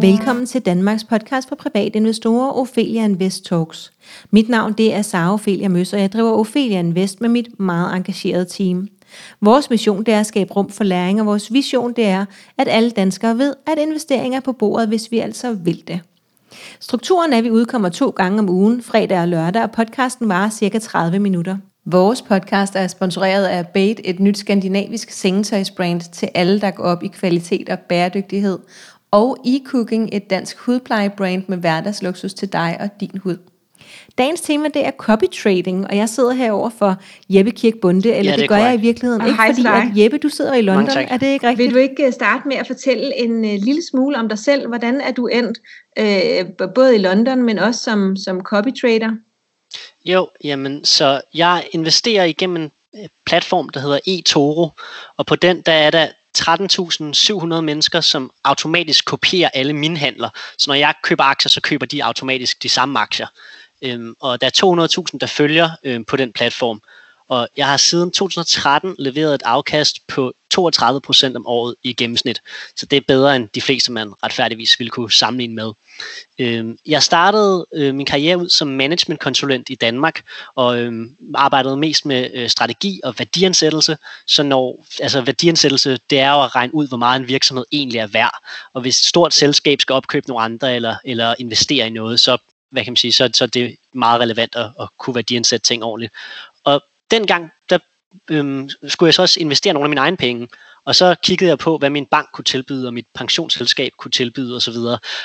Velkommen til Danmarks podcast for private investorer, Ophelia Invest Talks. Mit navn det er Sara Ophelia Møs, og jeg driver Ophelia Invest med mit meget engagerede team. Vores mission det er at skabe rum for læring, og vores vision det er, at alle danskere ved, at investeringer er på bordet, hvis vi altså vil det. Strukturen er, at vi udkommer 2 gange om ugen, fredag og lørdag, og podcasten varer ca. 30 minutter. Vores podcast er sponsoreret af Bait, et nyt skandinavisk sengetøjsbrand til alle, der går op i kvalitet og bæredygtighed, og e-cooking, et dansk hudplejebrand med hverdagsluksus til dig og din hud. Dagens tema det er copy trading, og jeg sidder herover for Jeppe Kirke Bunde, eller ja, det gør jeg i virkeligheden ikke, fordi at Jeppe, du sidder i London, er det ikke rigtigt? Vil du ikke starte med at fortælle en lille smule om dig selv? Hvordan er du endt både i London, men også som copy trader? Jo, jamen, så jeg investerer igennem en platform, der hedder eToro, og på den der er der 13.700 mennesker, som automatisk kopierer alle mine handler. Så når jeg køber aktier, så køber de automatisk de samme aktier. Og der er 200.000, der følger på den platform. Og jeg har siden 2013 leveret et afkast på 32% om året i gennemsnit. Så det er bedre end de fleste, man retfærdigvis ville kunne sammenligne med. Jeg startede min karriere ud som managementkonsulent i Danmark, og arbejdede mest med strategi og værdiansættelse. Så værdiansættelse, det er jo at regne ud, hvor meget en virksomhed egentlig er værd. Og hvis et stort selskab skal opkøbe nogle andre eller investere i noget, så er det meget relevant at kunne værdiansætte ting ordentligt. Og dengang, der skulle jeg så også investere nogle af mine egne penge, og så kiggede jeg på, hvad min bank kunne tilbyde, og mit pensionsselskab kunne tilbyde osv.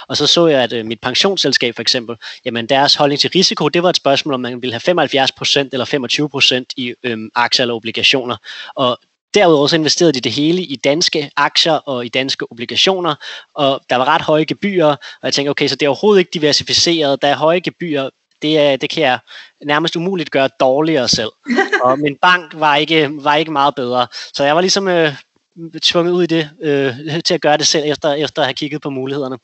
Og så jeg, at mit pensionsselskab for eksempel, jamen deres holdning til risiko, det var et spørgsmål, om man ville have 75% eller 25% i aktier eller obligationer. Og derudover så investerede de det hele i danske aktier og i danske obligationer, og der var ret høje gebyrer, og jeg tænkte, okay, så det er overhovedet ikke diversificeret, der er høje gebyrer, det kan jeg nærmest umuligt gøre dårligere selv. Og min bank var ikke meget bedre. Så jeg var ligesom tvunget ud i det til at gøre det selv, efter at have kigget på mulighederne.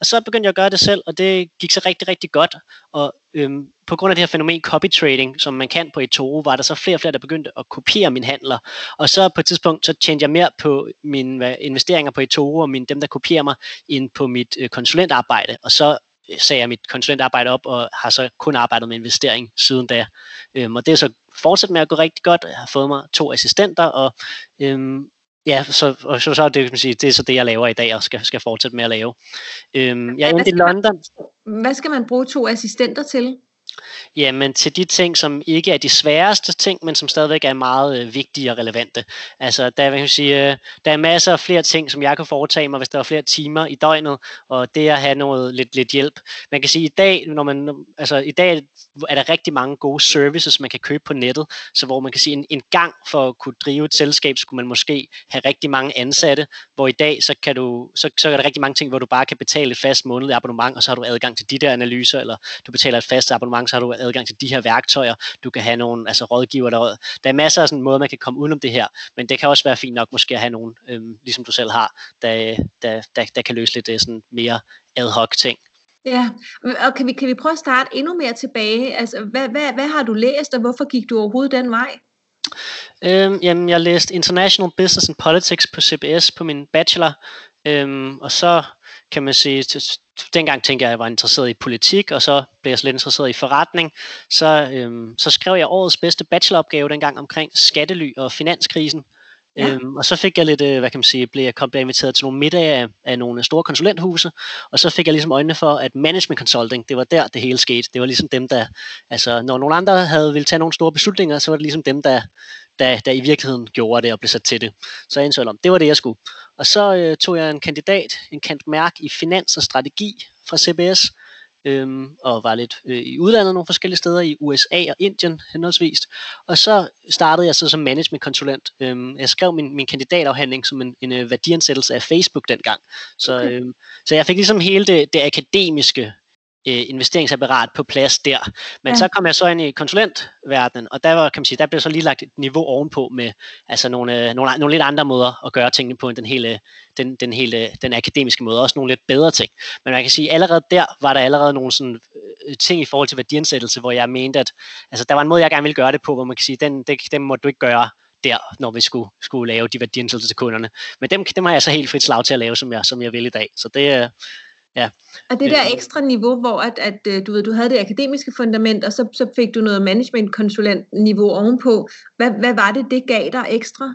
Og så begyndte jeg at gøre det selv, og det gik så rigtig, rigtig godt. Og på grund af det her fænomen copy trading, som man kan på eToro, var der så flere og flere, der begyndte at kopiere mine handler. Og så på et tidspunkt, så tjente jeg mere på mine investeringer på eToro og dem, der kopierer mig, end på mit konsulentarbejde. Og så sagde jeg mit konsulentarbejde op, og har så kun arbejdet med investering siden da. Og det er så fortsat med at gå rigtig godt. Jeg har fået mig 2 assistenter, og det er så det, jeg laver i dag, og skal fortsætte med at lave. Jeg endte i London. Hvad skal man bruge 2 assistenter til? Jamen til de ting, som ikke er de sværeste ting, men som stadigvæk er meget vigtige og relevante. Altså der er masser af flere ting, som jeg kan foretage mig, hvis der er flere timer i døgnet, og det at have noget lidt hjælp. Man kan sige, at i dag er der rigtig mange gode services, man kan købe på nettet, så hvor man kan sige, en gang for at kunne drive et selskab, skulle man måske have rigtig mange ansatte, hvor i dag så er der rigtig mange ting, hvor du bare kan betale et fast månedligt abonnement, og så har du adgang til de der analyser, eller du betaler et fast abonnement, så har du adgang til de her værktøjer, du kan have nogle rådgiver derude. Der er masser af sådan måder, man kan komme udenom det her, men det kan også være fint nok måske at have nogen, ligesom du selv har, der kan løse lidt sådan mere ad hoc ting. Ja, og kan vi prøve at starte endnu mere tilbage? Altså, hvad har du læst, og hvorfor gik du overhovedet den vej? Jeg læste International Business and Politics på CBS på min bachelor, og så kan man sige, dengang tænkte jeg, at jeg var interesseret i politik, og så blev jeg så lidt interesseret i forretning. Så skrev jeg årets bedste bacheloropgave dengang omkring skattely og finanskrisen. Ja. Og så fik jeg lidt, blev jeg inviteret til nogle middage af nogle store konsulenthuse, og så fik jeg ligesom øjnene for, at management consulting, det var der det hele skete. Det var ligesom dem, der, altså når nogle andre havde ville tage nogle store beslutninger, så var det ligesom dem, der i virkeligheden gjorde det og blev sat til det. Så jeg indså om, det var det, jeg skulle. Og så tog jeg en kandidat i finans og strategi fra CBS, og var lidt i udlandet nogle forskellige steder i USA og Indien henholdsvis. Og så startede jeg så som managementkonsulent. Jeg skrev min kandidatafhandling som en værdiansættelse af Facebook dengang. Så, okay. Så jeg fik ligesom hele det akademiske investeringsapparat på plads der. Men så kom jeg så ind i konsulentverdenen, og der var, kan man sige, der blev så lige lagt et niveau ovenpå med altså nogle lidt andre måder at gøre tingene på end den akademiske måde, også nogle lidt bedre ting. Men man kan sige, allerede der var der allerede nogle sådan ting i forhold til værdiansættelse, hvor jeg mente, at altså der var en måde, jeg gerne ville gøre det på, hvor man kan sige, den må du ikke gøre der, når vi skulle lave de værdiansættelser til kunderne. Men dem har jeg så helt frit slag til at lave, som jeg vil i dag. Så det Ja. Og det der ekstra niveau, hvor at du ved, du havde det akademiske fundament, og så fik du noget managementkonsulentniveau ovenpå. Hvad var det gav dig ekstra?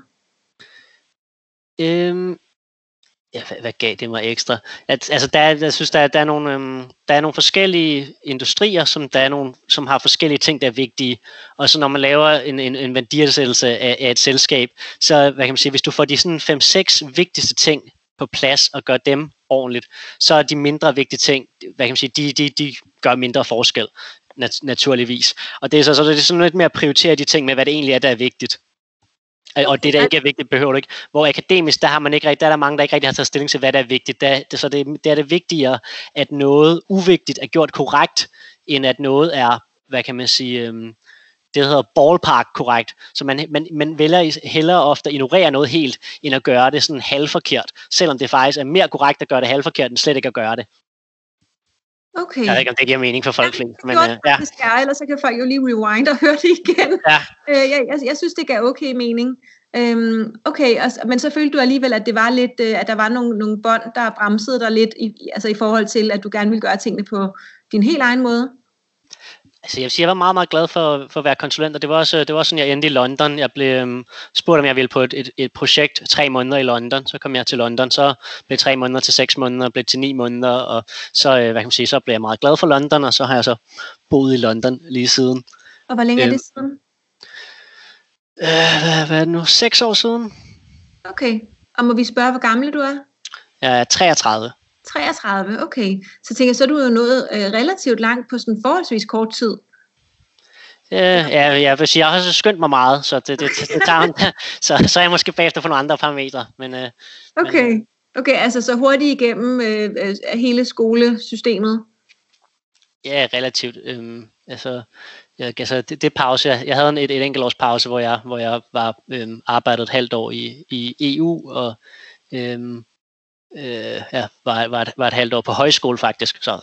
Hvad gav det mig ekstra? Jeg synes, der er nogle forskellige industrier, som har forskellige ting, der er vigtige. Og så når man laver en værdiansættelse af et selskab, så hvad kan man sige, hvis du får de sådan 5-6 vigtigste ting på plads og gør dem ordentligt, så er de mindre vigtige ting, hvad kan man sige, de gør mindre forskel, naturligvis. Og det er så det er sådan lidt mere at prioritere de ting med, hvad det egentlig er, der er vigtigt. Og det, der ikke er vigtigt, behøver du ikke. Hvor akademisk, der er mange, der ikke rigtig har taget stilling til, hvad der er vigtigt. Så det er det vigtigere, at noget uvigtigt er gjort korrekt, end at noget er, hvad kan man sige, det hedder ballpark korrekt. Så man vælger hellere ofte at ignorere noget helt, end at gøre det sådan halvforkert. Selvom det faktisk er mere korrekt at gøre det halvforkert, end slet ikke at gøre det. Okay. Jeg ved ikke, om det giver mening for folk. Ellers så kan folk jo lige rewind og høre det igen. Ja. Jeg synes, det gav okay mening. Men så følte du alligevel, at det var lidt, at der var nogle bånd, der bremsede dig lidt, i forhold til, at du gerne ville gøre tingene på din helt egen måde? Altså, jeg vil sige, jeg var meget, meget glad for at være konsulent, og det var også sådan, jeg endte i London. Jeg blev spurgt, om jeg ville på et projekt 3 måneder i London. Så kom jeg til London, så blev 3 måneder til 6 måneder, blev til 9 måneder, og så, hvad kan man sige, så blev jeg meget glad for London, og så har jeg så boet i London lige siden. Og hvor længe er det siden? Hvad er det nu? 6 år siden. Okay, og må vi spørge, hvor gammel du er? Jeg er 33. 33, okay. Så tænker jeg, så er du jo nået relativt langt på sådan forholdsvis kort tid. Jeg vil sige, jeg har så skyndt mig meget, så det tager så er jeg måske bagefter for nogle andre parametre. Men så hurtigt igennem hele skolesystemet? Ja, relativt. Det pause. Jeg havde et enkelt års pause, hvor jeg var arbejdet et halvt år i EU og var et halvt år på højskole faktisk, så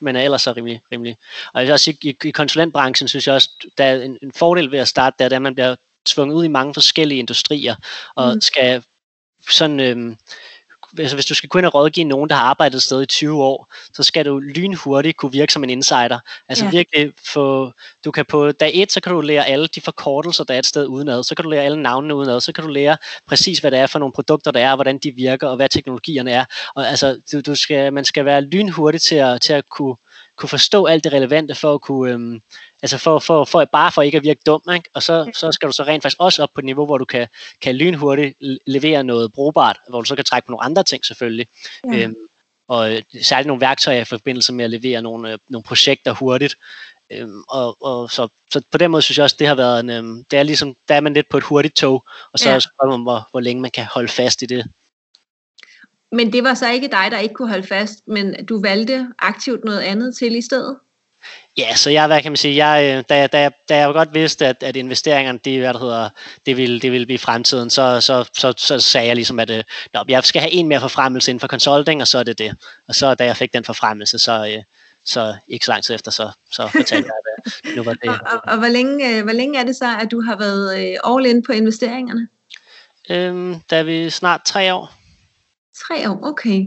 men ellers så rimelig. Og jeg vil også sige, i konsulentbranchen synes jeg også, der er en fordel ved at starte der, at man bliver tvunget ud i mange forskellige industrier og skal sådan altså hvis du skal kunne rådgive nogen, der har arbejdet et sted i 20 år, så skal du lynhurtigt kunne virke som en insider. Altså virkelig du kan på dag 1, så kan du lære alle de forkortelser, der er et sted udenad. Så kan du lære alle navnene udenad. Så kan du lære præcis, hvad det er for nogle produkter, der er, hvordan de virker, og hvad teknologierne er. Og altså, man skal være lynhurtig til at kunne forstå alt det relevante for at kunne, bare for ikke at virke dum, ikke? Og så skal du så rent faktisk også op på et niveau, hvor du kan lynhurtigt levere noget brugbart, hvor du så kan trække på nogle andre ting selvfølgelig, og særligt nogle værktøjer i forbindelse med at levere nogle projekter hurtigt, så på den måde synes jeg også, det har været det er ligesom, der er man lidt på et hurtigt tog, og så spørger man, hvor længe man kan holde fast i det. Men det var så ikke dig, der ikke kunne holde fast, men du valgte aktivt noget andet til i stedet? Ja, så jeg, hvad kan man sige, da jeg godt vidste, at investeringerne, det ville blive fremtiden, så sagde jeg ligesom, at jeg skal have en mere forfremmelse inden for consulting, og så er det. Og så da jeg fik den forfremmelse, så ikke så lang tid efter, så fortalte jeg, at nu var det. Og hvor længe er det så, at du har været all in på investeringerne? Da er vi snart 3 år. 3 år, okay.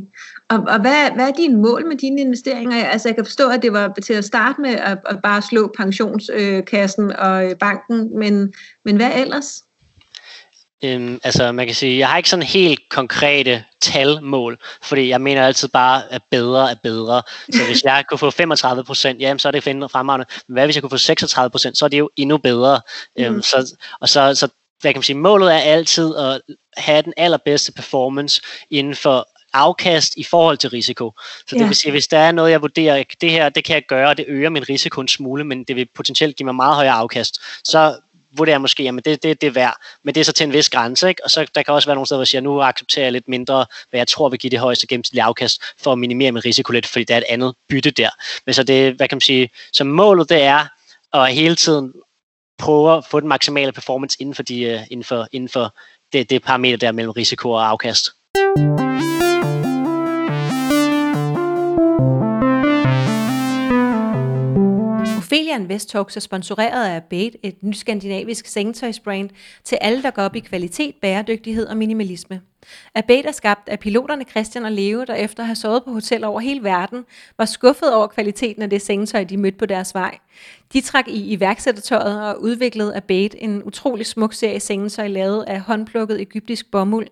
Og hvad er dine mål med dine investeringer? Altså jeg kan forstå, at det var til at starte med at bare slå pensionskassen og banken, men hvad ellers? Man kan sige, jeg har ikke sådan helt konkrete talmål, fordi jeg mener altid bare, at bedre er bedre. Så hvis jeg kunne få 35%, jamen så er det fremragende. Men hvad hvis jeg kunne få 36%, så er det jo endnu bedre. Hvad kan man sige, målet er altid at have den allerbedste performance inden for afkast i forhold til risiko. Så det vil sige, hvis der er noget, jeg vurderer, det her, det kan jeg gøre, det øger min risiko en smule, men det vil potentielt give mig meget højere afkast, så vurderer jeg måske, jamen det er værd, men det er så til en vis grænse, ikke? Og så der kan også være nogle steder, hvor jeg siger, nu accepterer jeg lidt mindre, hvad jeg tror vil give det højeste gennemsnitlige afkast, for at minimere min risiko lidt, fordi der er et andet bytte der. Men så det, hvad kan man sige, så målet det er, og hele tiden prøver at få den maksimale performance inden for det parameter der mellem risiko og afkast. Ophelia Invest Talks er sponsoreret af Bait, et nyt skandinavisk sengetøjsbrand, til alle, der går op i kvalitet, bæredygtighed og minimalisme. Abate er skabt af piloterne Christian og Leo, der efter at have sovet på hotel over hele verden, var skuffet over kvaliteten af det sengetøj, de mødte på deres vej. De trak i iværksættertøjet og udviklede Abate, en utrolig smuk serie sengetøj lavet af håndplukket egyptisk bomuld.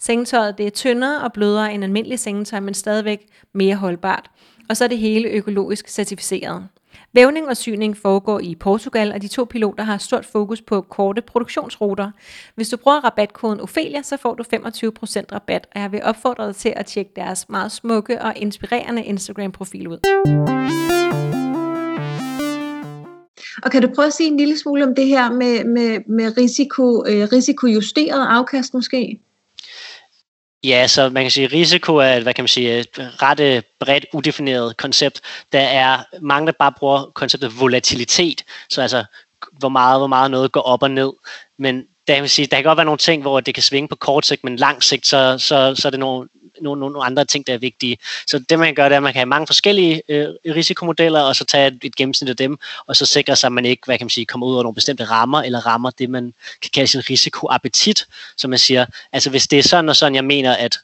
Sengetøjet det er tyndere og blødere end almindelig sengetøj, men stadigvæk mere holdbart. Og så er det hele økologisk certificeret. Vævning og syning foregår i Portugal, og de to piloter har stort fokus på korte produktionsruter. Hvis du bruger rabatkoden Ophelia, så får du 25% rabat, og jeg vil opfordre dig til at tjekke deres meget smukke og inspirerende Instagram-profil ud. Og kan du prøve at sige en lille smule om det her med risikojusteret afkast måske? Ja, så man kan sige, at risiko er et ret bredt udefineret koncept. Der er mange, der bare bruger konceptet volatilitet, så altså hvor meget noget går op og ned. Men der kan man sige, der kan godt være nogle ting, hvor det kan svinge på kort sigt, men lang sigt, så er det nogle andre ting, der er vigtige. Så det man kan gøre, det er, at man kan have mange forskellige risikomodeller, og så tage et gennemsnit af dem, og så sikre sig, at man ikke kommer ud over nogle bestemte rammer, eller rammer det, man kan kalde sin risikoappetit, som man siger. Altså hvis det er sådan og sådan, jeg mener, at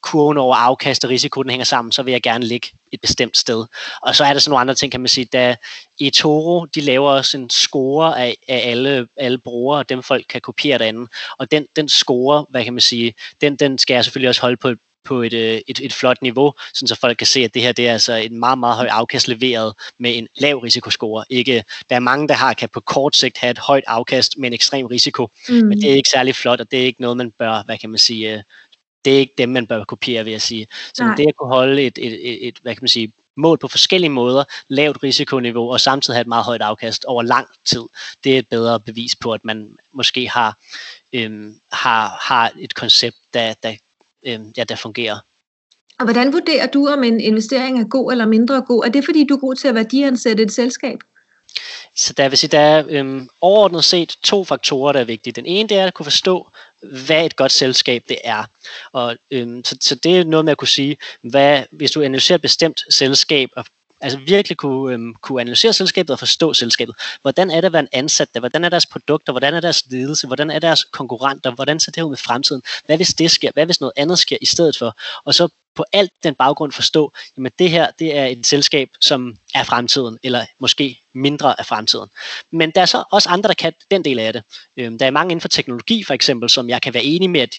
kurven over afkast og risiko, den hænger sammen, så vil jeg gerne ligge et bestemt sted. Og så er der sådan nogle andre ting, kan man sige, da eToro, de laver også en score af alle brugere, og dem folk kan kopiere derinde. Og den score, den skal jeg selvfølgelig også holde på et flot niveau, sådan så folk kan se, at det her det er altså en meget, meget høj afkast leveret med en lav risikoscore. Ikke, der er mange, der kan på kort sigt have et højt afkast med en ekstrem risiko, men det er ikke særlig flot, og det er ikke noget, man bør, det er ikke dem, man bør kopiere, vil jeg sige. Så det at kunne holde et mål på forskellige måder, lavt risikoniveau og samtidig have et meget højt afkast over lang tid, det er et bedre bevis på, at man måske har et koncept, der fungerer. Og hvordan vurderer du, om en investering er god eller mindre god? Er det, fordi du er god til at værdiansætte et selskab? Så der vil sige, der er overordnet set to faktorer, der er vigtige. Den ene, det er at kunne forstå, hvad et godt selskab det er. Og, så det er noget med at kunne sige, hvis du analyserer et bestemt selskab, og altså virkelig kunne analysere selskabet og forstå selskabet. Hvordan er det at være en ansat der? Hvordan er deres produkter? Hvordan er deres ledelse? Hvordan er deres konkurrenter? Hvordan ser det ud med fremtiden? Hvad hvis det sker? Hvad hvis noget andet sker i stedet for? Og så på alt den baggrund forstå, jamen det her det er et selskab, som er fremtiden, eller måske mindre af fremtiden. Men der er så også andre, der kan den del af det. Der er mange inden for teknologi for eksempel, som jeg kan være enig med, at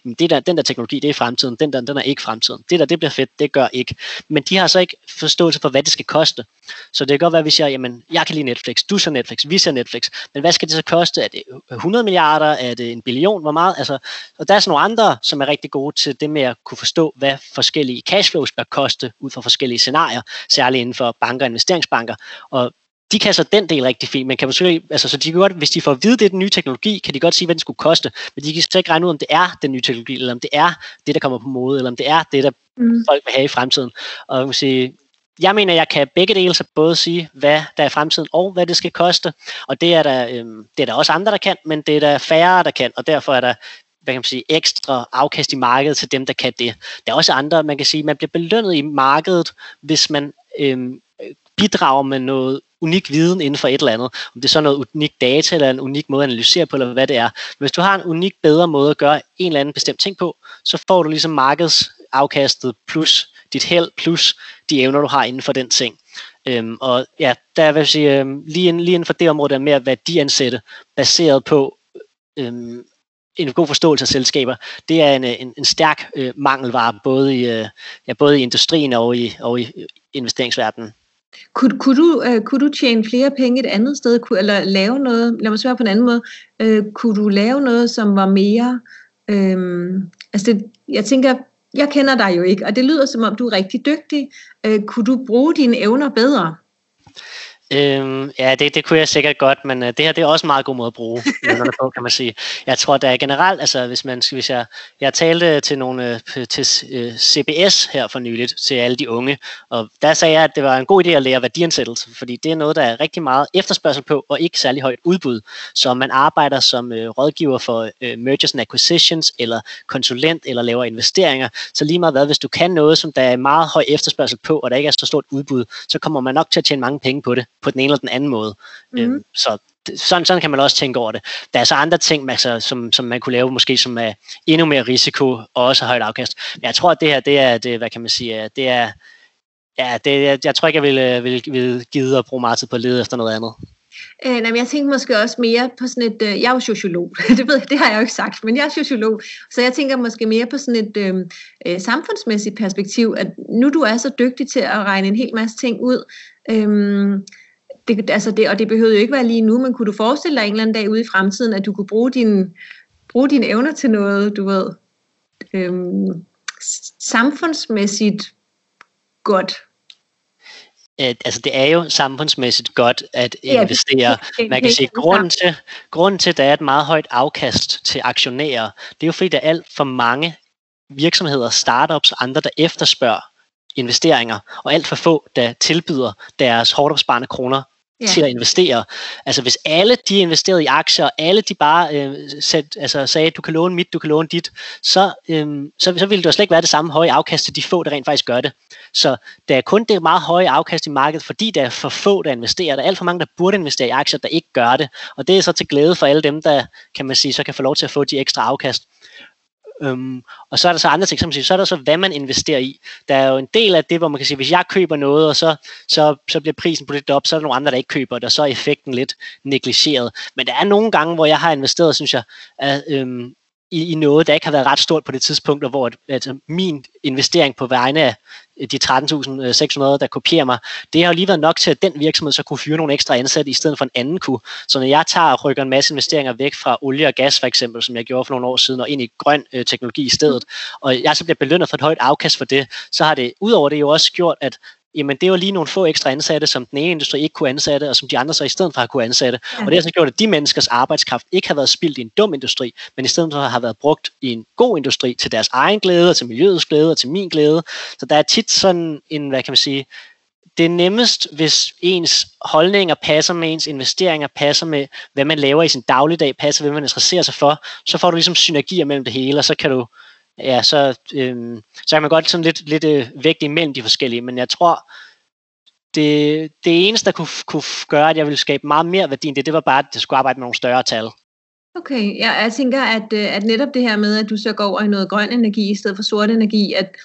den der teknologi, det er fremtiden, den er ikke fremtiden. Det bliver fedt, det gør ikke. Men de har så ikke forståelse for, hvad det skal koste. Så det kan godt være, hvis jeg jeg kan lide Netflix, du ser Netflix, vi ser Netflix, men hvad skal det så koste? Er det 100 milliarder? Er det 1 billion? Hvor meget? Altså, og der er sådan nogle andre, som er rigtig gode til det med at kunne forstå, hvad forskellige cashflows bør koste ud fra forskellige scenarier, særligt inden for banker og investeringsbanker. Og de kan så den del rigtig fint, men kan måske, så de kan godt, hvis de får at vide, det er den nye teknologi, kan de godt sige, hvad den skulle koste, men de kan så ikke regne ud, om det er den nye teknologi, eller om det er det, der kommer på mode, eller om det er det, der folk vil have i fremtiden. Og jeg må sige, jeg mener, jeg kan begge dele, så både sige, hvad der er i fremtiden, og hvad det skal koste, og det er der også andre, der kan, men det er der færre, der kan, og derfor er der ekstra afkast i markedet til dem, der kan det. Der er også andre, man kan sige, man bliver belønnet i markedet, hvis man bidrager med noget unik viden inden for et eller andet. Om det er så noget unik data, eller en unik måde at analysere på, eller hvad det er. Hvis du har en unik bedre måde at gøre en eller anden bestemt ting på, så får du ligesom markedsafkastet plus dit held, plus de evner, du har inden for den ting. Og ja, der vil jeg sige, lige inden for det område, der er mere værdiansætte, baseret på en god forståelse af selskaber, det er en stærk mangelvare, både i industrien og i investeringsverdenen. Kunne du tjene flere penge et andet sted, eller lave noget, lad mig svare på en anden måde, kunne du lave noget, som var mere, jeg tænker, jeg kender dig jo ikke, og det lyder som om, du er rigtig dygtig, kunne du bruge dine evner bedre? Ja, det kunne jeg sikkert godt, men det her det er også en meget god måde at bruge, kan man sige. Jeg tror, der er generelt, jeg talte til nogle til CBS her for nyligt, til alle de unge, og der sagde jeg, at det var en god idé at lære værdiansættelse, fordi det er noget, der er rigtig meget efterspørgsel på, og ikke særlig højt udbud. Så man arbejder som rådgiver for mergers and acquisitions, eller konsulent, eller laver investeringer, så lige meget hvad, hvis du kan noget, som der er meget høj efterspørgsel på, og der ikke er så stort udbud, så kommer man nok til at tjene mange penge på det på den ene eller den anden måde. Mm-hmm. Sådan kan man også tænke over det. Der er så andre ting, altså, som man kunne lave, måske som er endnu mere risiko og også højt afkast. Men jeg tror, at det her, det er, det, hvad kan man sige, det er, ja, det, jeg tror ikke, jeg vil gide at bruge meget tid på at lede efter noget andet. Jeg tænker måske også mere på sådan et, jeg er jo sociolog, det har jeg jo ikke sagt, men jeg er sociolog, så jeg tænker måske mere på sådan et samfundsmæssigt perspektiv, at nu du er så dygtig til at regne en hel masse ting ud, og det behøver jo ikke være lige nu, men kunne du forestille dig en eller anden dag ude i fremtiden, at du kunne bruge dine evner til noget, du ved, samfundsmæssigt godt? Det er jo samfundsmæssigt godt at investere. Man kan sige, grunden til, at der er et meget højt afkast til aktionærer, det er jo fordi, der er alt for mange virksomheder, startups og andre, der efterspørger investeringer, og alt for få, der tilbyder deres hårdt opsparende kroner til at investere. Altså hvis alle de investerede i aktier, og alle de bare sagde, du kan låne mit, du kan låne dit, så ville det jo slet ikke være det samme høje afkast til de få, der rent faktisk gør det. Så der er kun det meget høje afkast i markedet, fordi der er for få, der investerer. Der er alt for mange, der burde investere i aktier, der ikke gør det. Og det er så til glæde for alle dem, der kan man sige, så kan få lov til at få de ekstra afkast. Og så er der så andre ting, som man siger, så er der så, hvad man investerer i. Der er jo en del af det, hvor man kan sige, hvis jeg køber noget, og så bliver prisen på det op, så er der nogle andre, der ikke køber det, og så er effekten lidt negligeret. Men der er nogle gange, hvor jeg har investeret, synes jeg, i noget, der ikke har været ret stort på det tidspunkt, og hvor min investering på vegne af de 13.600, der kopierer mig, det har jo lige været nok til, at den virksomhed så kunne fyre nogle ekstra ansatte, i stedet for en anden kunne. Så når jeg tager og rykker en masse investeringer væk fra olie og gas, for eksempel, som jeg gjorde for nogle år siden, og ind i grøn teknologi i stedet, og jeg så bliver belønnet for et højt afkast for det, så har det udover det jo også gjort, at jamen det var lige nogle få ekstra ansatte, som den ene industri ikke kunne ansætte, og som de andre så i stedet for har kunne ansætte. Og det har så gjort, at de menneskers arbejdskraft ikke har været spildt i en dum industri, men i stedet for har været brugt i en god industri til deres egen glæde, og til miljøets glæde, og til min glæde. Så der er tit sådan en, hvad kan man sige, det er nemmest, hvis ens holdninger passer med, ens investeringer passer med, hvad man laver i sin dagligdag, passer med, hvad man interesserer sig for, så får du ligesom synergier mellem det hele, og så kan du så kan man godt sådan lidt vægte imellem de forskellige, men jeg tror, det eneste, der kunne gøre, at jeg ville skabe meget mere værdi end det var bare, at jeg skulle arbejde med nogle større tal. Okay, jeg tænker, at netop det her med, at du så går over i noget grøn energi i stedet for sort energi, at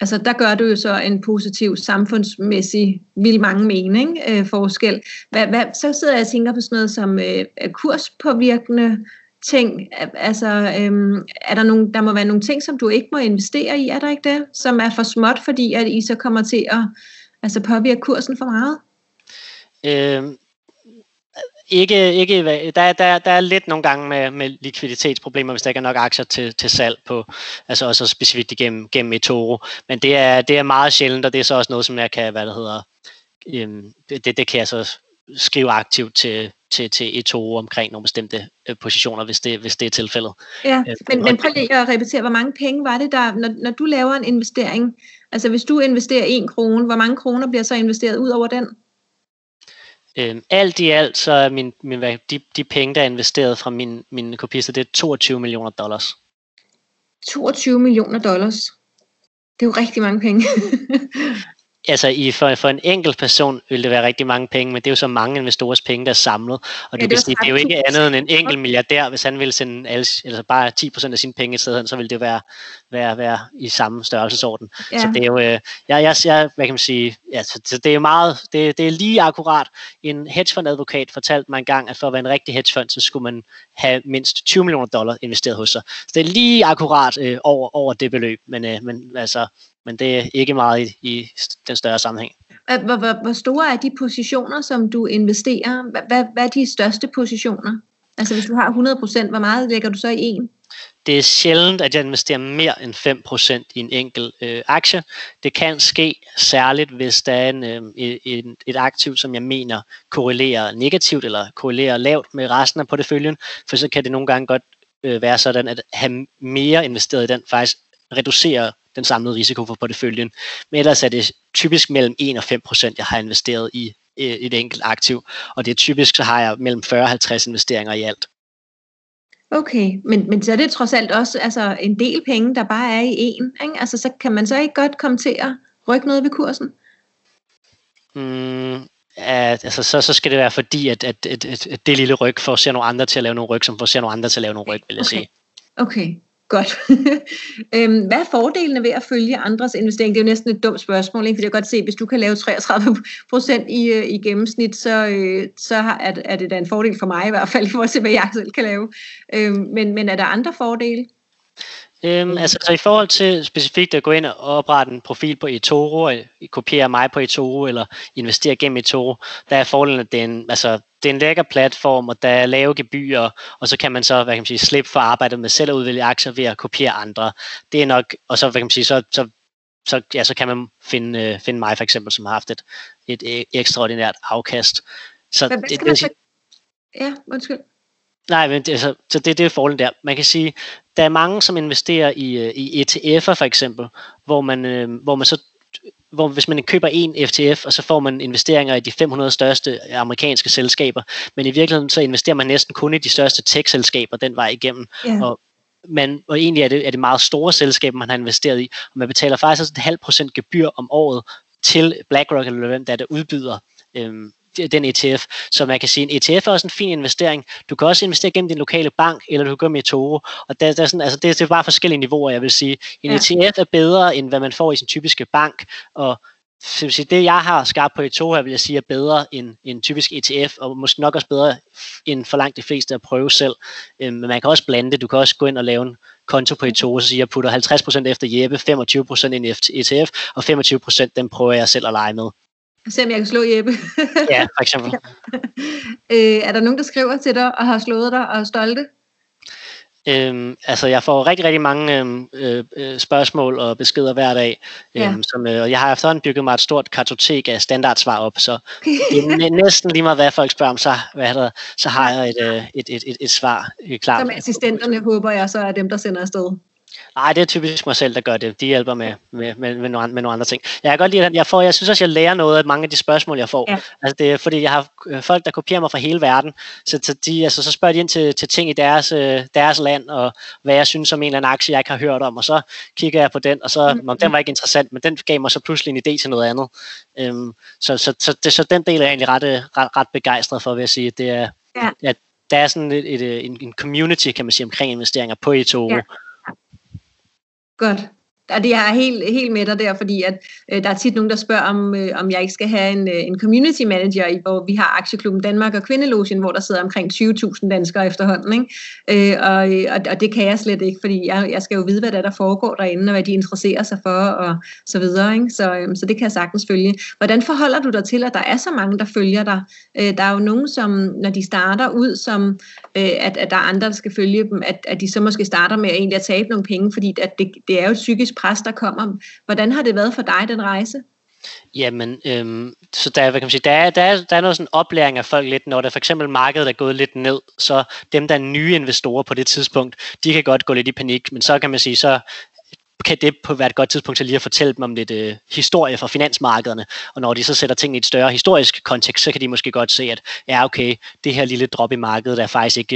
altså, der gør du jo så en positiv samfundsmæssig, vil mange mening, forskel. Så sidder jeg og tænker på sådan noget som kurspåvirkende ting, altså er der nogen, der må være nogle ting, som du ikke må investere i, er der ikke det, som er for småt, fordi at I så kommer til at altså påvirke kursen for meget? Ikke der er lidt nogle gange med likviditetsproblemer, hvis der ikke er nok aktier til salg på, altså også specifikt gennem eToro, men det er meget sjældent, og det er så også noget, som jeg kan, det kan jeg så skrive aktivt til eToro omkring nogle bestemte positioner, hvis det er tilfældet. Ja, men prøv lige at repetere, hvor mange penge var det der, når du laver en investering, altså hvis du investerer 1 krone, hvor mange kroner bliver så investeret ud over den? Alt i alt, så er de penge, der er investeret fra min kopister, det er $22 millioner. $22 millioner? Det er jo rigtig mange penge. Altså for en enkelt person ville det være rigtig mange penge, men det er jo så mange investorers penge, der er samlet. Og det vil sige, det er jo ikke andet end en enkelt milliardær, hvis han ville sende altså bare 10% af sine penge et sted hen, så ville det være i samme størrelsesorden. Ja. Så det er jo, hvad kan man sige, så det er meget, det er lige akkurat. En hedgefondadvokat fortalte mig engang, at for at være en rigtig hedgefond, så skulle man have mindst $20 millioner investeret hos sig. Så det er lige akkurat over det beløb, men det er ikke meget i den større sammenhæng. Hvor store er de positioner, som du investerer? Hvad er de største positioner? Altså hvis du har 100%, hvor meget lægger du så i en? Det er sjældent, at jeg investerer mere end 5% i en enkelt aktie. Det kan ske særligt, hvis der er et aktiv, som jeg mener korrelerer negativt eller korrelerer lavt med resten af porteføljen, for så kan det nogle gange godt være sådan, at have mere investeret i den faktisk reducerer den samlede risiko for porteføljen. Men ellers er det typisk mellem 1% og 5%, jeg har investeret i et enkelt aktiv. Og det er typisk, så har jeg mellem 40 og 50 investeringer i alt. Okay, men så er det trods alt også altså, en del penge, der bare er i én. Ikke? Altså, så kan man så ikke godt komme til at rykke noget ved kursen? altså så skal det være fordi, at det lille ryg forser nogle andre til at lave nogle ryg, som forser nogle andre til at lave nogle ryg, vil jeg sige. Okay. Godt. Hvad er fordelene ved at følge andres investering? Det er jo næsten et dumt spørgsmål, ikke? Fordi jeg kan godt se, at hvis du kan lave 33% i gennemsnit, så er det da en fordel for mig i hvert fald, i forhold til, hvad jeg selv kan lave. Men er der andre fordele? Altså i forhold til specifikt at gå ind og oprette en profil på eToro, kopiere mig på eToro eller investere gennem eToro, der er fordelen, at det er en lækker platform, og der er lave gebyrer, og så kan man så, slippe for arbejdet med selv at udvælge aktier ved at kopiere andre. Det er nok, og så, så kan man finde mig for eksempel, som har haft et ekstraordinært afkast. Så hvad skal man så... Ja, undskyld. Nej, men det er fordelen der. Man kan sige, der er mange, som investerer i ETF'er for eksempel, hvor hvis man køber en ETF, og så får man investeringer i de 500 største amerikanske selskaber, men i virkeligheden så investerer man næsten kun i de største tech-selskaber den vej igennem. Yeah. Og egentlig er det meget store selskaber, man har investeret i, og man betaler faktisk også 0,5% gebyr om året til BlackRock, eller hvem der udbyder den ETF, så man kan sige, en ETF er også en fin investering. Du kan også investere gennem din lokale bank, eller du kan gøre med eToro, og der er sådan, altså det er bare forskellige niveauer, jeg vil sige. En ETF er bedre, end hvad man får i sin typiske bank, og det jeg har skabt på eToro, her vil jeg sige, er bedre end en typisk ETF, og måske nok også bedre end for langt de fleste at prøve selv. Men man kan også blande det. Du kan også gå ind og lave en konto på eToro, så siger jeg putter 50% efter Jeppe, 25% ind i ETF, og 25% den prøver jeg selv at lege med. Se om jeg kan slå Jeppe. Ja, for eksempel. Er der nogen, der skriver til dig og har slået dig og er stolte? Altså, jeg får rigtig, rigtig mange spørgsmål og beskeder hver dag. Og jeg har efterhånden bygget mig et stort kartotek af standardsvar op, så det er næsten lige meget, hvad folk spørger om, så har jeg et svar klart. Som assistenterne håber jeg, så er dem, der sender afsted. Nej, det er typisk mig selv, der gør det. De hjælper med nogle andre ting. Jeg kan godt lide, at jeg synes også, jeg lærer noget af mange af de spørgsmål, jeg får. Ja. Altså det er, fordi jeg har folk, der kopierer mig fra hele verden, så spørger de ind til ting i deres land, og hvad jeg synes om en eller anden aktie, jeg ikke har hørt om, og så kigger jeg på den, og så den var ikke interessant, men den gav mig så pludselig en idé til noget andet. Så den del er jeg egentlig ret begejstret for, vil jeg sige. Det er, at der er sådan en community, kan man sige, omkring investeringer på eToro. Ja. Godt. Og det er helt med dig der, fordi at der er tit nogen, der spørger, om jeg ikke skal have en community manager, hvor vi har Aktieklubben Danmark og Kvindelogen, hvor der sidder omkring 20.000 danskere efterhånden. Ikke? Og det kan jeg slet ikke, fordi jeg skal jo vide, hvad der foregår derinde, og hvad de interesserer sig for, og så videre. Ikke? Så det kan jeg sagtens følge. Hvordan forholder du dig til, at der er så mange, der følger dig? Der er jo nogen, som når de starter ud, som at der er andre, der skal følge dem, at de så måske starter med at tabe nogle penge, fordi at det er jo et psykisk pres, der kommer. Hvordan har det været for dig, den rejse? Jamen, så der, der er noget sådan oplæring af folk lidt, når der for eksempel markedet er gået lidt ned, så dem, der er nye investorer på det tidspunkt, de kan godt gå lidt i panik, men så kan man sige, så kan det være et godt tidspunkt til lige at fortælle dem om lidt historie fra finansmarkederne, og når de så sætter ting i et større historisk kontekst, så kan de måske godt se, at ja, okay, det her lille drop i markedet er faktisk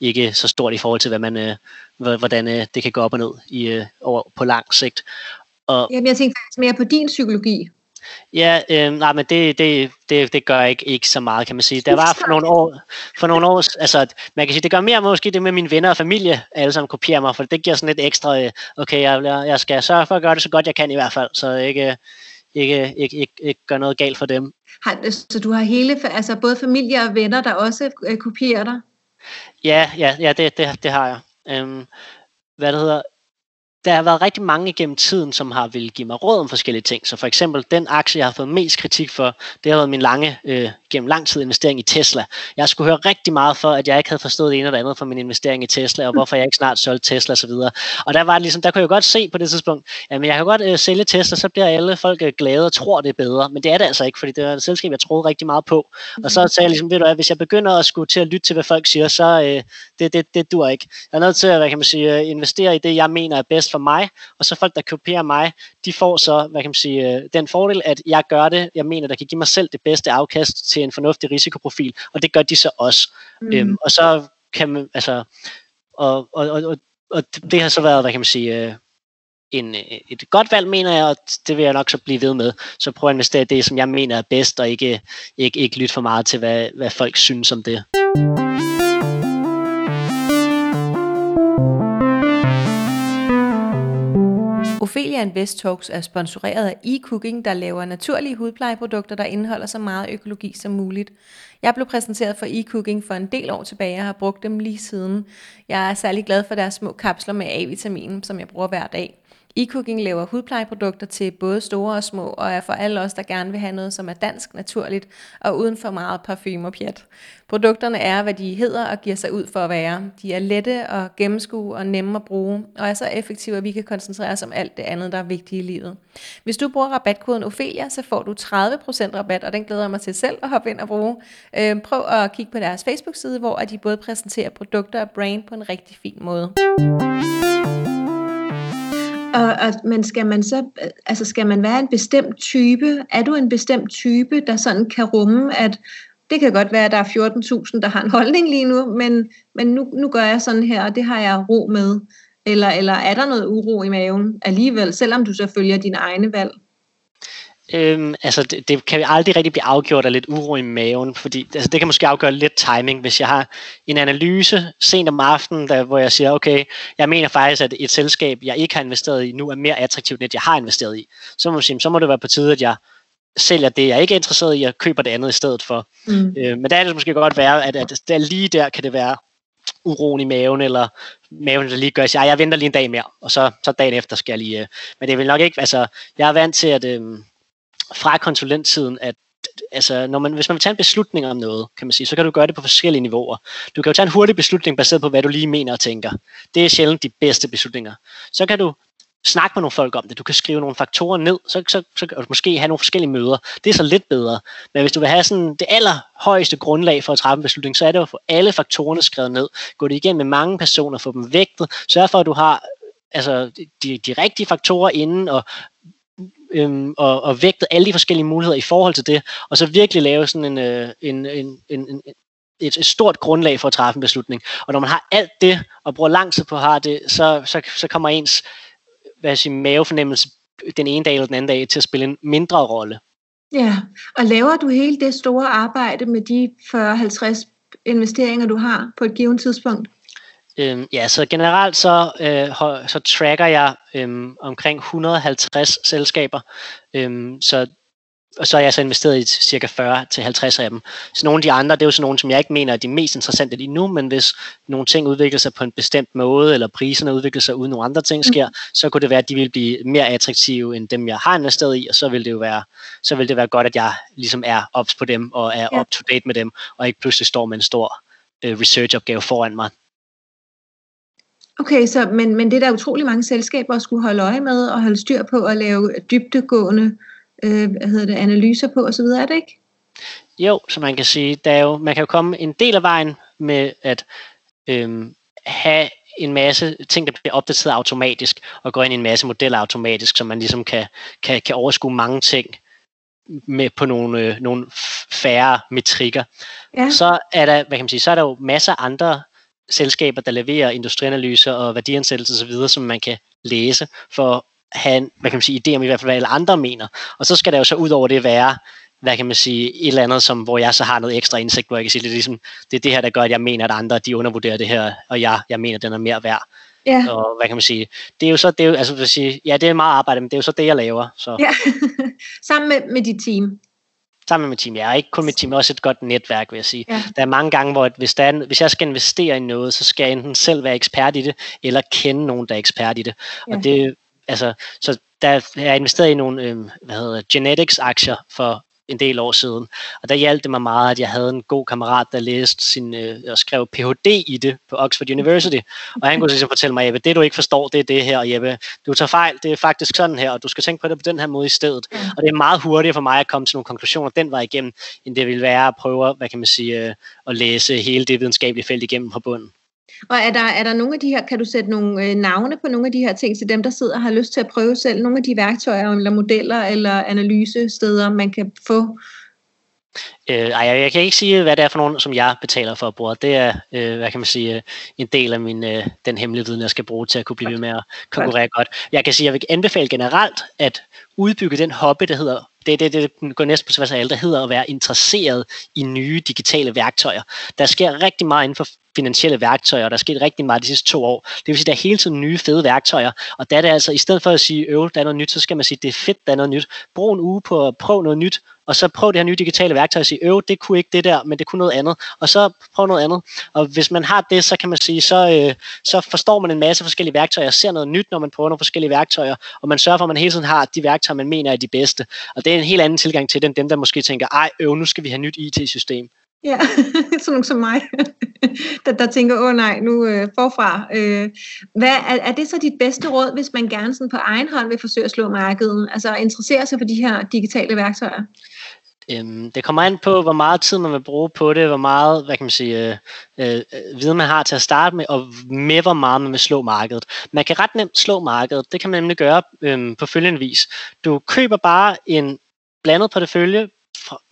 ikke så stort i forhold til, hvordan det kan gå op og ned på lang sigt. Jamen, jeg tænker faktisk mere på din psykologi. Ja, nej, men det gør ikke så meget, kan man sige. Der var for nogle år, altså man kan sige, det gør mere måske det med mine venner og familie, alle sammen kopierer mig, for det giver sådan lidt ekstra, okay, jeg skal sørge for at gøre det så godt jeg kan i hvert fald, så ikke gøre noget galt for dem. Så du har både familie og venner, der også kopierer dig? Ja, det har jeg. Der har været rigtig mange gennem tiden, som har ville give mig råd om forskellige ting. Så for eksempel den aktie, jeg har fået mest kritik for, det har været min gennem lang tid investering i Tesla. Jeg skulle høre rigtig meget for, at jeg ikke havde forstået det ene eller andet for min investering i Tesla, og hvorfor jeg ikke snart solgte Tesla osv. Og der var det der kunne jeg godt se på det tidspunkt, at jeg kan godt sælge Tesla, så bliver alle folk glade og tror, det er bedre. Men det er det altså ikke, fordi det var et selskab, jeg troede rigtig meget på. Og så sagde jeg hvis jeg begynder at skulle til at lytte til, hvad folk siger, så det dur ikke. Jeg er nødt til at investere i det, jeg mener er bedst for mig, og så folk, der kopierer mig, de får så, den fordel, at jeg gør det, jeg mener, der kan give mig selv det bedste afkast til en fornuftig risikoprofil, og det gør de så også. Og så kan man, og det har så været, et godt valg, mener jeg, og det vil jeg nok så blive ved med. Så prøv at investere i det, som jeg mener er bedst, og ikke lytte for meget til, hvad folk synes om det. Ophelia Invest Talks er sponsoreret af e-cooking, der laver naturlige hudplejeprodukter, der indeholder så meget økologi som muligt. Jeg blev præsenteret for e-cooking for en del år tilbage og har brugt dem lige siden. Jeg er særlig glad for deres små kapsler med A-vitamin, som jeg bruger hver dag. E-cooking laver hudplejeprodukter til både store og små, og er for alle os, der gerne vil have noget, som er dansk, naturligt og uden for meget parfume og pjat. Produkterne er, hvad de hedder og giver sig ud for at være. De er lette og gennemskue og nemme at bruge, og er så effektive, at vi kan koncentrere os om alt det andet, der er vigtigt i livet. Hvis du bruger rabatkoden Ophelia, så får du 30% rabat, og den glæder jeg mig til selv at hoppe ind og bruge. Prøv at kigge på deres Facebook-side, hvor de både præsenterer produkter og brand på en rigtig fin måde. Men skal man være en bestemt type? Er du en bestemt type, der sådan kan rumme, at det kan godt være, at der er 14.000, der har en holdning lige nu, men nu gør jeg sådan her, og det har jeg ro med. Eller er der noget uro i maven alligevel, selvom du så følger dine egne valg? Det kan aldrig rigtig blive afgjort af lidt uro i maven, fordi det kan måske afgøre lidt timing. Hvis jeg har en analyse sent om aftenen, hvor jeg siger, okay, jeg mener faktisk, at et selskab, jeg ikke har investeret i, nu er mere attraktivt, end jeg har investeret i, så må det være på tide, at jeg sælger det, jeg ikke er interesseret i, og køber det andet i stedet for. Men der er det måske godt være, at der lige der kan det være uroen i maven, eller maven, der lige gør sig, jeg venter lige en dag mere, og så dagen efter skal jeg lige... Men det vil nok ikke... Altså, jeg er vant til, at... fra konsulenttiden, at hvis man vil tage en beslutning om noget, kan man sige, så kan du gøre det på forskellige niveauer. Du kan jo tage en hurtig beslutning baseret på, hvad du lige mener og tænker. Det er sjældent de bedste beslutninger. Så kan du snakke med nogle folk om det. Du kan skrive nogle faktorer ned, så kan du måske have nogle forskellige møder. Det er så lidt bedre. Men hvis du vil have sådan det allerhøjeste grundlag for at træffe en beslutning, så er det at få alle faktorerne skrevet ned. Gå det igen med mange personer, få dem vægtet. Sørg for, at du har de rigtige faktorer inden, og vægtet alle de forskellige muligheder i forhold til det, og så virkelig lave sådan et stort grundlag for at træffe en beslutning. Og når man har alt det, og bruger lang tid på at have det, så kommer ens mavefornemmelse den ene dag eller den anden dag til at spille en mindre rolle. Ja, og laver du hele det store arbejde med de 40-50 investeringer, du har på et givet tidspunkt? Så generelt så tracker jeg omkring 150 selskaber, så er jeg så investeret i cirka 40-50 af dem. Så nogle af de andre, det er jo sådan nogle, som jeg ikke mener er de mest interessante lige nu, men hvis nogle ting udvikler sig på en bestemt måde, eller priserne udvikler sig uden nogle andre ting sker, så kunne det være, at de vil blive mere attraktive end dem, jeg har investeret i, og så vil det være godt, at jeg ligesom er ops på dem, og er up to date med dem, og ikke pludselig står med en stor research-opgave foran mig. Okay, men det er der utrolig mange selskaber at skulle holde øje med og holde styr på og lave dybdegående analyser på osv., er det ikke? Jo, så man kan sige, man kan jo komme en del af vejen med at have en masse ting, der bliver opdateret automatisk og går ind i en masse modeller automatisk, så man ligesom kan overskue mange ting med på nogle færre metrikker. Ja. Så er der jo masser af andre selskaber, der leverer industrianalyser og værdiansættelse og så videre, som man kan læse for at have en, idé om i hvert fald, hvad alle andre mener. Og så skal der jo så ud over det være, et eller andet, som, hvor jeg så har noget ekstra indsigt, hvor jeg kan sige, det er det her, der gør, at jeg mener, at andre, de undervurderer det her, og jeg mener, at den er mere værd. Ja. Og det er jo så, det er meget arbejde, men det er jo så det, jeg laver. Så. Ja. Sammen med dit team. Sammen med mit team. Jeg er ikke kun mit team, også et godt netværk, vil jeg sige. Ja. Der er mange gange, hvor hvis jeg skal investere i noget, så skal jeg enten selv være ekspert i det, eller kende nogen, der er ekspert i det. Ja. Og det, så der er investeret i nogle genetics-aktier for en del år siden, og der hjalp det mig meget, at jeg havde en god kammerat, der læste og skrev Ph.D. i det på Oxford University, og han kunne ligesom fortælle mig, Jeppe, det du ikke forstår, det er det her, og Jeppe, du tager fejl, det er faktisk sådan her, og du skal tænke på det på den her måde i stedet, og det er meget hurtigere for mig at komme til nogle konklusioner den vej igennem, end det ville være at prøve, at læse hele det videnskabelige felt igennem på bunden. Og er der nogle af de her, kan du sætte nogle navne på nogle af de her ting til dem, der sidder og har lyst til at prøve selv? Nogle af de værktøjer eller modeller eller analysesteder, man kan få? Jeg kan ikke sige, hvad det er for nogen, som jeg betaler for at bruge. Det er, hvad kan man sige, en del af min, den hemmelige viden, jeg skal bruge til at kunne blive ved med at konkurrere godt. Jeg kan sige, jeg vil anbefale generelt at udbygge den hobby, der hedder, det går næsten på tværs af alt, der hedder at være interesseret i nye digitale værktøjer. Der sker rigtig meget inden for finansielle værktøjer, og der er sket rigtig meget de sidste 2 år. Det vil sige, der er hele tiden nye fede værktøjer, og der er det altså, i stedet for at sige, der er noget nyt, så skal man sige, det er fedt, der er noget nyt. Brug en uge på at prøve noget nyt, og så prøv det her nye digitale værktøj og sige, det kunne ikke det der, men det kunne noget andet, og så prøv noget andet. Og hvis man har det, så kan man sige, så forstår man en masse forskellige værktøjer, og ser noget nyt, når man prøver nogle forskellige værktøjer, og man sørger for, at man hele tiden har de værktøjer, man mener er de bedste. Og det er en helt anden tilgang til det, end dem, der måske tænker, nu skal vi have nyt IT-system. Ja, sådan nogen som mig, der tænker, forfra. Hvad er det så dit bedste råd, hvis man gerne sådan på egen hånd vil forsøge at slå markedet, altså interessere sig for de her digitale værktøjer? Det kommer an på, hvor meget tid man vil bruge på det, hvor meget, viden man har til at starte med, og med hvor meget man vil slå markedet. Man kan ret nemt slå markedet, det kan man nemlig gøre på følgende vis. Du køber bare en blandet portefølje,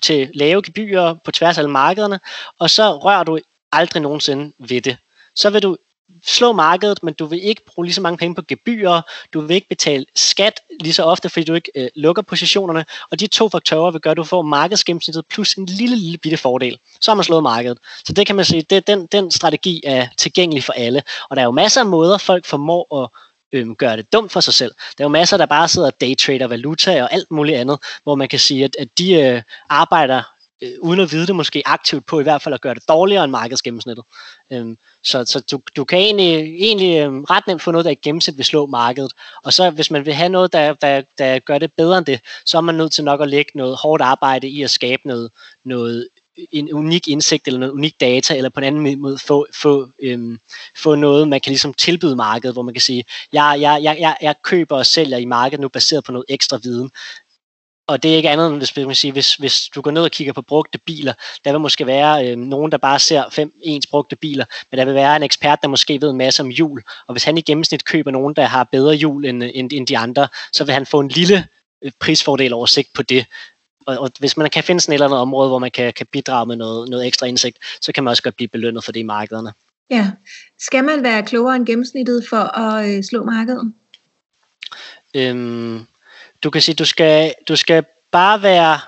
til lave gebyrer på tværs af alle markederne, og så rører du aldrig nogensinde ved det. Så vil du slå markedet, men du vil ikke bruge lige så mange penge på gebyrer, du vil ikke betale skat lige så ofte, fordi du ikke lukker positionerne, og de 2 faktorer vil gøre, at du får markedsgennemsnittet plus en lille bitte fordel. Så har man slået markedet. Så det kan man sige, det er den strategi er tilgængelig for alle, og der er jo masser af måder, folk formår at gør det dumt for sig selv. Der er jo masser, der bare sidder og daytrader valuta og alt muligt andet, hvor man kan sige, at de arbejder uden at vide det måske aktivt på, i hvert fald at gøre det dårligere end markedsgennemsnittet. Så du kan egentlig ret nemt få noget, der i gennemsnit vil slå markedet. Og så hvis man vil have noget, der gør det bedre end det, så er man nødt til nok at lægge noget hårdt arbejde i at skabe noget en unik indsigt eller noget unik data, eller på en anden måde få noget, man kan ligesom tilbyde markedet, hvor man kan sige, jeg køber og sælger i markedet nu baseret på noget ekstra viden. Og det er ikke andet end, hvis du går ned og kigger på brugte biler, der vil måske være nogen, der bare ser 5 ens brugte biler, men der vil være en ekspert, der måske ved en masse om hjul, og hvis han i gennemsnit køber nogen, der har bedre hjul end de andre, så vil han få en lille prisfordel oversigt på det. Og hvis man kan finde sådan et eller andet område, hvor man kan bidrage med noget ekstra indsigt, så kan man også godt blive belønnet for det i markederne. Ja. Skal man være klogere end gennemsnittet for at slå markedet? Du kan sige, du skal bare være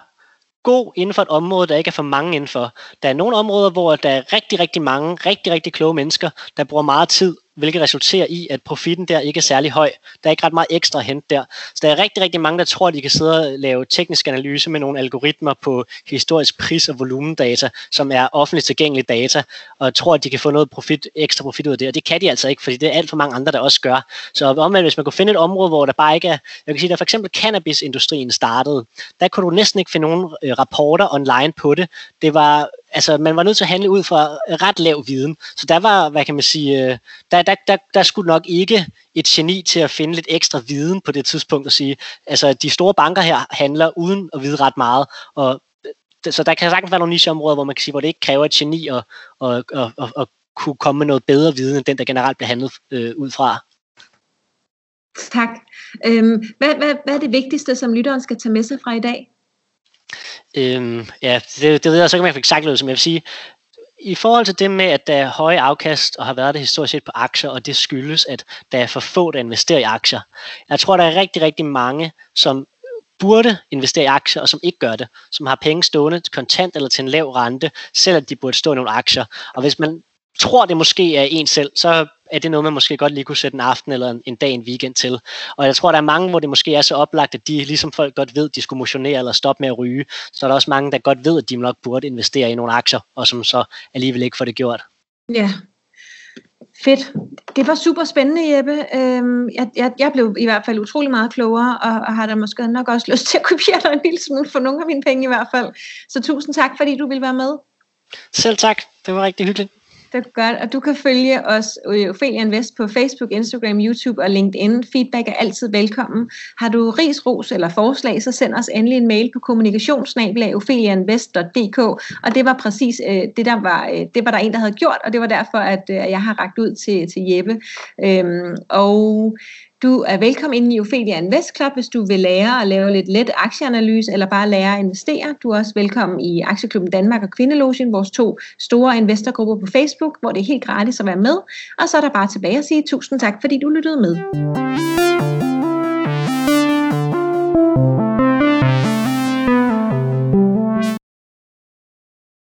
god inden for et område, der ikke er for mange inden for. Der er nogle områder, hvor der er rigtig, rigtig mange, rigtig, rigtig kloge mennesker, der bruger meget tid, hvilket resulterer i, at profitten der ikke er særlig høj. Der er ikke ret meget ekstra at hente der. Så der er rigtig, rigtig mange, der tror, at de kan sidde og lave teknisk analyse med nogle algoritmer på historisk pris- og volumendata, som er offentligt tilgængelige data, og tror, at de kan få noget ekstra profit ud af det. Og det kan de altså ikke, fordi det er alt for mange andre, der også gør. Så omvendt, hvis man kunne finde et område, hvor der bare ikke er... Jeg kan sige, der for eksempel cannabisindustrien startede. Der kunne du næsten ikke finde nogen rapporter online på det. Det var... Altså, man var nødt til at handle ud fra ret lav viden. Så der var, der skulle nok ikke et geni til at finde lidt ekstra viden på det tidspunkt og sige, altså, de store banker her handler uden at vide ret meget. Så der kan sagtens være nogle nicheområder, hvor man kan sige, hvor det ikke kræver et geni at kunne komme med noget bedre viden, end den, der generelt bliver handlet ud fra. Tak. Hvad er det vigtigste, som lytteren skal tage med sig fra i dag? Det ved jeg, så kan man ikke sagt noget, som jeg vil sige. I forhold til det med, at der er høje afkast, og har været det historisk set på aktier, og det skyldes, at der er for få, der investerer i aktier. Jeg tror, der er rigtig, rigtig mange, som burde investere i aktier, og som ikke gør det. Som har penge stående kontant eller til en lav rente, selvom de burde stå i nogle aktier. Og hvis man tror, det måske er en selv, så er det noget, man måske godt lige kunne sætte en aften eller en dag, en weekend til. Og jeg tror, der er mange, hvor det måske er så oplagt, at de, ligesom folk godt ved, de skulle motionere eller stoppe med at ryge, så er der også mange, der godt ved, at de nok burde investere i nogle aktier, og som så alligevel ikke får det gjort. Ja, fedt. Det var super spændende, Jeppe. Jeg blev i hvert fald utrolig meget klogere, og har da måske nok også lyst til at kopiere dig en lille smule for nogle af mine penge i hvert fald. Så 1000 tak, fordi du ville være med. Selv tak. Det var rigtig hyggeligt. Det er godt, og du kan følge os Ophelia Invest på Facebook, Instagram, YouTube og LinkedIn. Feedback er altid velkommen. Har du ris, ros eller forslag, så send os endelig en mail på kommunikation@opheliainvest.dk. Og det var præcis det, der var der en, der havde gjort, og det var derfor, at jeg har rakt ud til Jeppe. Og Du er velkommen ind i Ophelia Invest Club, hvis du vil lære at lave lidt let aktieanalyse, eller bare lære at investere. Du er også velkommen i Aktieklubben Danmark og Kvindelogen, vores to store investorgrupper på Facebook, hvor det er helt gratis at være med. Og så er der bare tilbage at sige tusind tak, fordi du lyttede med.